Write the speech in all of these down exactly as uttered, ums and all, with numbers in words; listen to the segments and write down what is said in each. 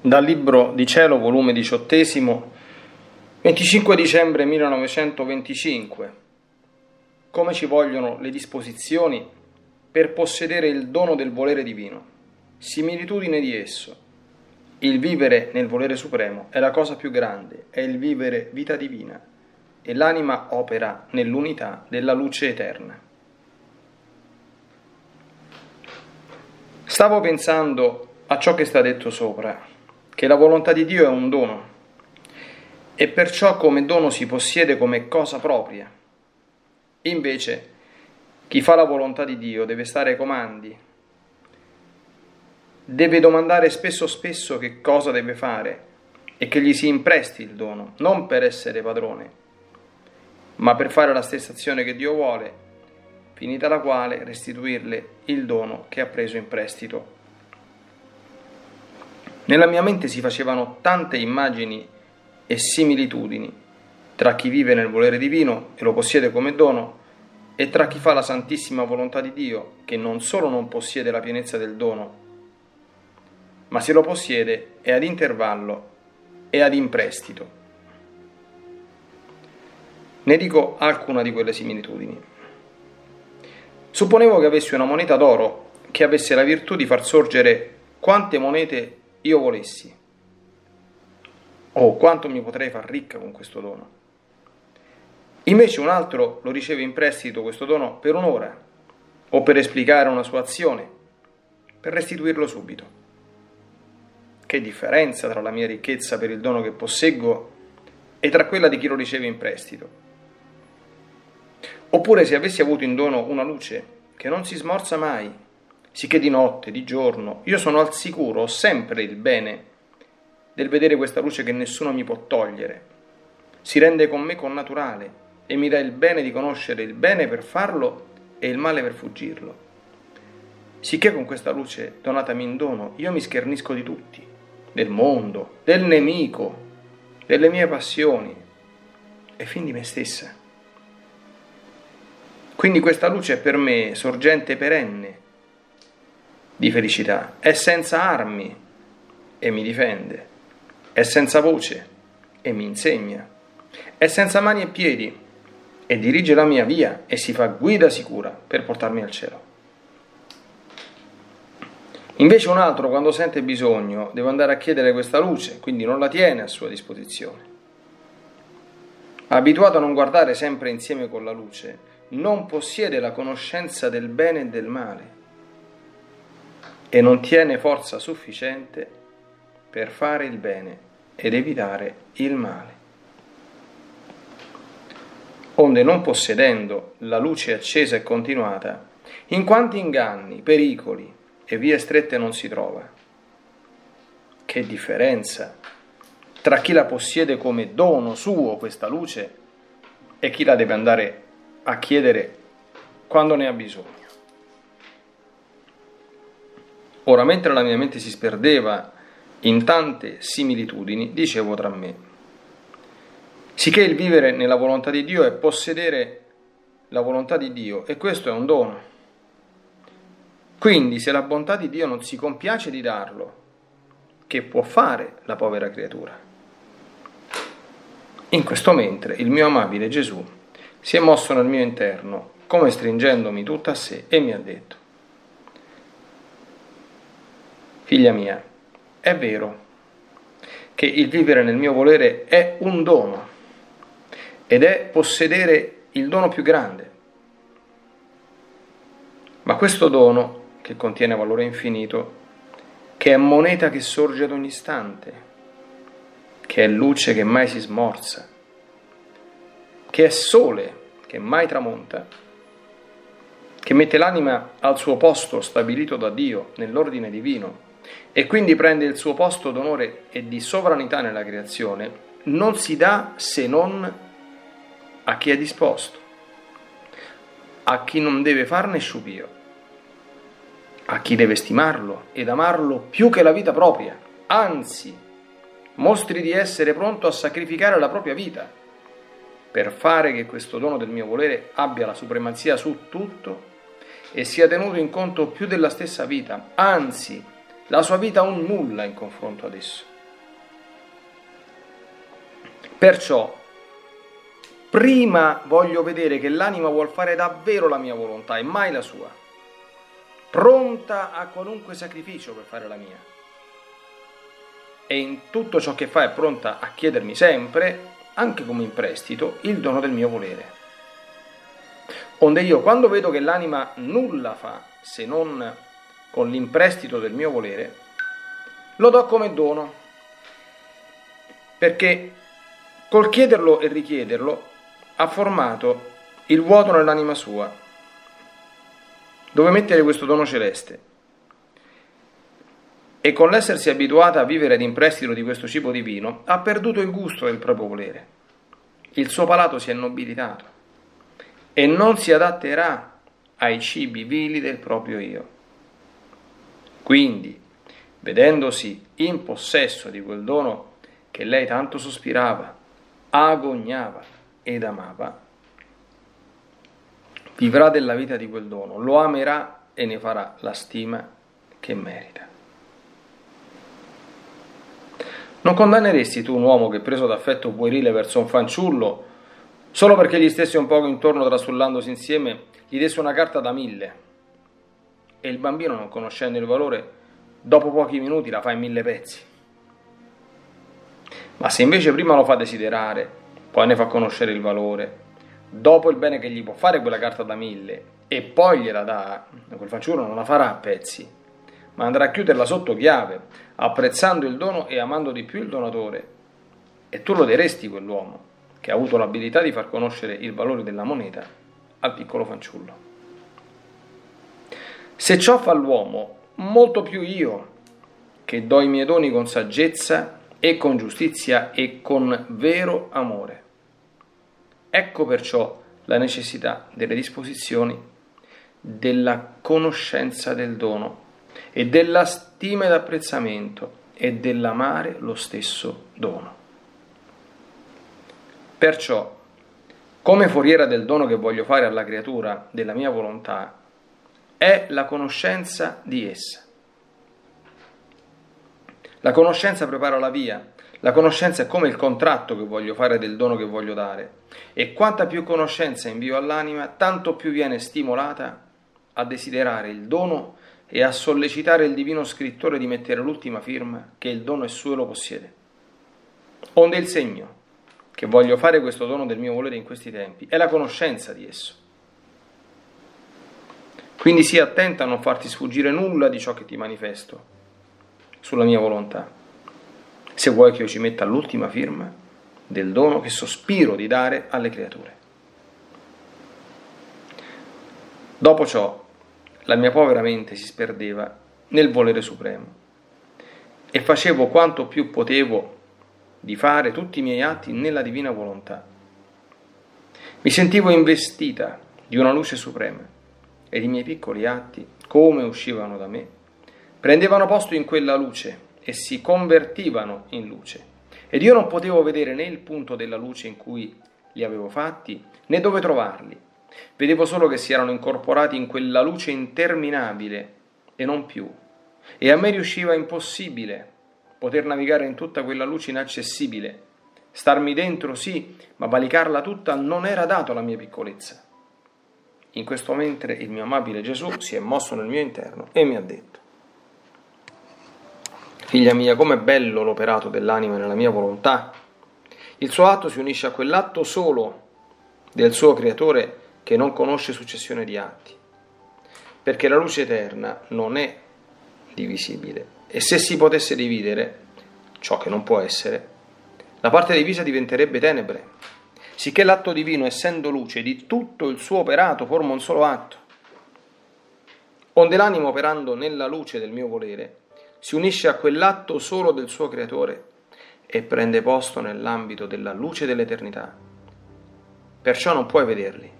Dal Libro di Cielo, volume diciottesimo, venticinque dicembre millenovecentoventicinque. Come ci vogliono le disposizioni per possedere il dono del volere divino, similitudine di esso. Il vivere nel volere supremo è la cosa più grande, è il vivere vita divina, e l'anima opera nell'unità della luce eterna. Stavo pensando a ciò che sta detto sopra, che la volontà di Dio è un dono, e perciò come dono si possiede come cosa propria. Invece, chi fa la volontà di Dio deve stare ai comandi, deve domandare spesso spesso che cosa deve fare e che gli si impresti il dono, non per essere padrone, ma per fare la stessa azione che Dio vuole, finita la quale restituirle il dono che ha preso in prestito. Nella mia mente si facevano tante immagini e similitudini tra chi vive nel volere divino e lo possiede come dono, e tra chi fa la santissima volontà di Dio, che non solo non possiede la pienezza del dono, ma se lo possiede è ad intervallo e ad imprestito. Ne dico alcuna di quelle similitudini. Supponevo che avessi una moneta d'oro che avesse la virtù di far sorgere quante monete io volessi. Oh, quanto mi potrei far ricca con questo dono! Invece un altro lo riceve in prestito questo dono per un'ora, o per esplicare una sua azione, per restituirlo subito. Che differenza tra la mia ricchezza per il dono che posseggo e tra quella di chi lo riceve in prestito! Oppure se avessi avuto in dono una luce che non si smorza mai, sicché di notte, di giorno, io sono al sicuro, ho sempre il bene del vedere questa luce che nessuno mi può togliere. Si rende con me connaturale e mi dà il bene di conoscere il bene per farlo e il male per fuggirlo. Sicché con questa luce donatami in dono io mi schernisco di tutti, del mondo, del nemico, delle mie passioni e fin di me stessa. Quindi questa luce è per me sorgente perenne di felicità, è senza armi e mi difende, è senza voce e mi insegna, è senza mani e piedi e dirige la mia via e si fa guida sicura per portarmi al cielo. Invece un altro, quando sente bisogno, deve andare a chiedere questa luce, quindi non la tiene a sua disposizione. Abituato a non guardare sempre insieme con la luce, non possiede la conoscenza del bene e del male e non tiene forza sufficiente per fare il bene ed evitare il male. Onde, non possedendo la luce accesa e continuata, in quanti inganni, pericoli e vie strette non si trova. Che differenza tra chi la possiede come dono suo questa luce e chi la deve andare a chiedere quando ne ha bisogno. Ora, mentre la mia mente si sperdeva in tante similitudini, dicevo tra me: sicché il vivere nella volontà di Dio è possedere la volontà di Dio, e questo è un dono. Quindi, se la bontà di Dio non si compiace di darlo, che può fare la povera creatura? In questo mentre il mio amabile Gesù si è mosso nel mio interno, come stringendomi tutta a sé, e mi ha detto: figlia mia, è vero che il vivere nel mio volere è un dono, ed è possedere il dono più grande. Ma questo dono, che contiene valore infinito, che è moneta che sorge ad ogni istante, che è luce che mai si smorza, che è sole che mai tramonta, che mette l'anima al suo posto stabilito da Dio nell'ordine divino, e quindi prende il suo posto d'onore e di sovranità nella creazione, non si dà se non a chi è disposto, a chi non deve farne sciupio, a chi deve stimarlo ed amarlo più che la vita propria, anzi, mostri di essere pronto a sacrificare la propria vita per fare che questo dono del mio volere abbia la supremazia su tutto e sia tenuto in conto più della stessa vita, anzi, la sua vita un nulla in confronto ad esso. Perciò, prima voglio vedere che l'anima vuol fare davvero la mia volontà e mai la sua, pronta a qualunque sacrificio per fare la mia. E in tutto ciò che fa è pronta a chiedermi sempre, anche come in prestito, il dono del mio volere. Onde io, quando vedo che l'anima nulla fa se non con l'imprestito del mio volere, lo do come dono, perché col chiederlo e richiederlo ha formato il vuoto nell'anima sua, dove mettere questo dono celeste. E con l'essersi abituata a vivere ad imprestito di questo cibo divino, ha perduto il gusto del proprio volere, il suo palato si è nobilitato e non si adatterà ai cibi vili del proprio io. Quindi, vedendosi in possesso di quel dono che lei tanto sospirava, agognava ed amava, vivrà della vita di quel dono, lo amerà e ne farà la stima che merita. Non condanneresti tu un uomo che, preso d'affetto puerile verso un fanciullo, solo perché gli stesse un poco intorno trasullandosi insieme, gli desse una carta da mille, e il bambino, non conoscendo il valore, dopo pochi minuti la fa in mille pezzi? Ma se invece prima lo fa desiderare, poi ne fa conoscere il valore, dopo il bene che gli può fare quella carta da mille, e poi gliela dà, quel fanciullo non la farà a pezzi, ma andrà a chiuderla sotto chiave, apprezzando il dono e amando di più il donatore. E tu loderesti quell'uomo che ha avuto l'abilità di far conoscere il valore della moneta al piccolo fanciullo. Se ciò fa l'uomo, molto più io, che do i miei doni con saggezza e con giustizia e con vero amore. Ecco perciò la necessità delle disposizioni, della conoscenza del dono e della stima ed apprezzamento e dell'amare lo stesso dono. Perciò, come foriera del dono che voglio fare alla creatura della mia volontà, è la conoscenza di essa. La conoscenza prepara la via, la conoscenza è come il contratto che voglio fare del dono che voglio dare, e quanta più conoscenza invio all'anima, tanto più viene stimolata a desiderare il dono e a sollecitare il divino scrittore di mettere l'ultima firma che il dono è suo e lo possiede. Onde il segno che voglio fare questo dono del mio volere in questi tempi è la conoscenza di esso. Quindi sii attenta a non farti sfuggire nulla di ciò che ti manifesto sulla mia volontà, se vuoi che io ci metta l'ultima firma del dono che sospiro di dare alle creature. Dopo ciò, la mia povera mente si sperdeva nel volere supremo e facevo quanto più potevo di fare tutti i miei atti nella divina volontà. Mi sentivo investita di una luce suprema ed i miei piccoli atti, come uscivano da me, prendevano posto in quella luce e si convertivano in luce, ed io non potevo vedere né il punto della luce in cui li avevo fatti né dove trovarli. Vedevo solo che si erano incorporati in quella luce interminabile e non più, e a me riusciva impossibile poter navigare in tutta quella luce inaccessibile. Starmi dentro sì, ma valicarla tutta non era dato alla mia piccolezza. In questo mentre il mio amabile Gesù si è mosso nel mio interno e mi ha detto: figlia mia, com'è bello l'operato dell'anima nella mia volontà! Il suo atto si unisce a quell'atto solo del suo creatore che non conosce successione di atti, perché la luce eterna non è divisibile, e se si potesse dividere, ciò che non può essere, la parte divisa diventerebbe tenebre, sicché l'atto divino, essendo luce, di tutto il suo operato forma un solo atto. Onde l'anima, operando nella luce del mio volere, si unisce a quell'atto solo del suo creatore e prende posto nell'ambito della luce dell'eternità. Perciò non puoi vederli,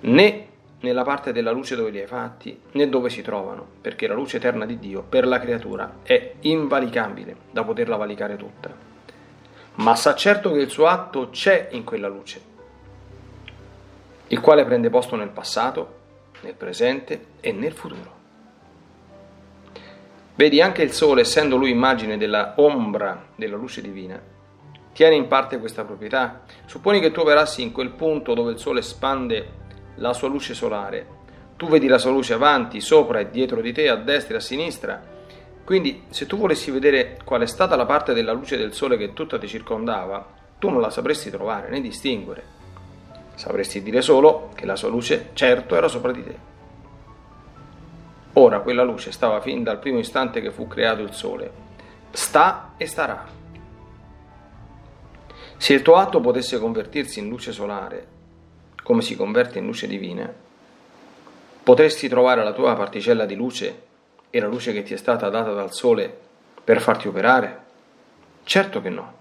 né nella parte della luce dove li hai fatti, né dove si trovano, perché la luce eterna di Dio per la creatura è invalicabile da poterla valicare tutta, ma sa certo che il suo atto c'è in quella luce, il quale prende posto nel passato, nel presente e nel futuro. Vedi, anche il Sole, essendo lui immagine della ombra della luce divina, tiene in parte questa proprietà. Supponi che tu operassi in quel punto dove il Sole espande la sua luce solare. Tu vedi la sua luce avanti, sopra e dietro di te, a destra e a sinistra. Quindi, se tu volessi vedere qual è stata la parte della luce del Sole che tutta ti circondava, tu non la sapresti trovare né distinguere. Sapresti dire solo che la sua luce, certo, era sopra di te. Ora quella luce stava fin dal primo istante che fu creato il Sole. Sta e starà. Se il tuo atto potesse convertirsi in luce solare, come si converte in luce divina, potresti trovare la tua particella di luce e la luce che ti è stata data dal Sole per farti operare? Certo che no.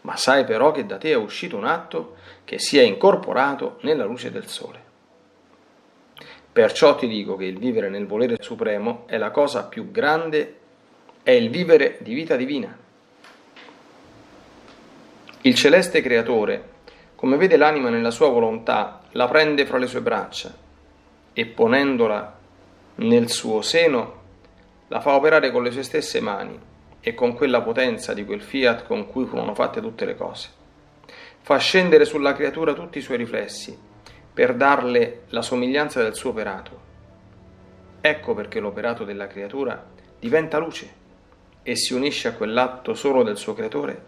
Ma sai però che da te è uscito un atto che si è incorporato nella luce del Sole. Perciò ti dico che il vivere nel volere supremo è la cosa più grande, è il vivere di vita divina. Il celeste creatore, come vede l'anima nella sua volontà, la prende fra le sue braccia e ponendola nel suo seno la fa operare con le sue stesse mani e con quella potenza di quel fiat con cui furono fatte tutte le cose. Fa scendere sulla creatura tutti i suoi riflessi, per darle la somiglianza del suo operato. Ecco perché l'operato della creatura diventa luce e si unisce a quell'atto solo del suo creatore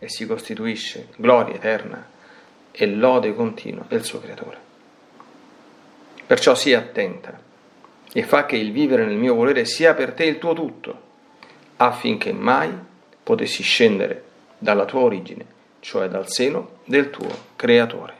e si costituisce gloria eterna e lode continua del suo creatore. Perciò sii attenta e fa che il vivere nel mio volere sia per te il tuo tutto, affinché mai potessi scendere dalla tua origine, cioè dal seno del tuo creatore.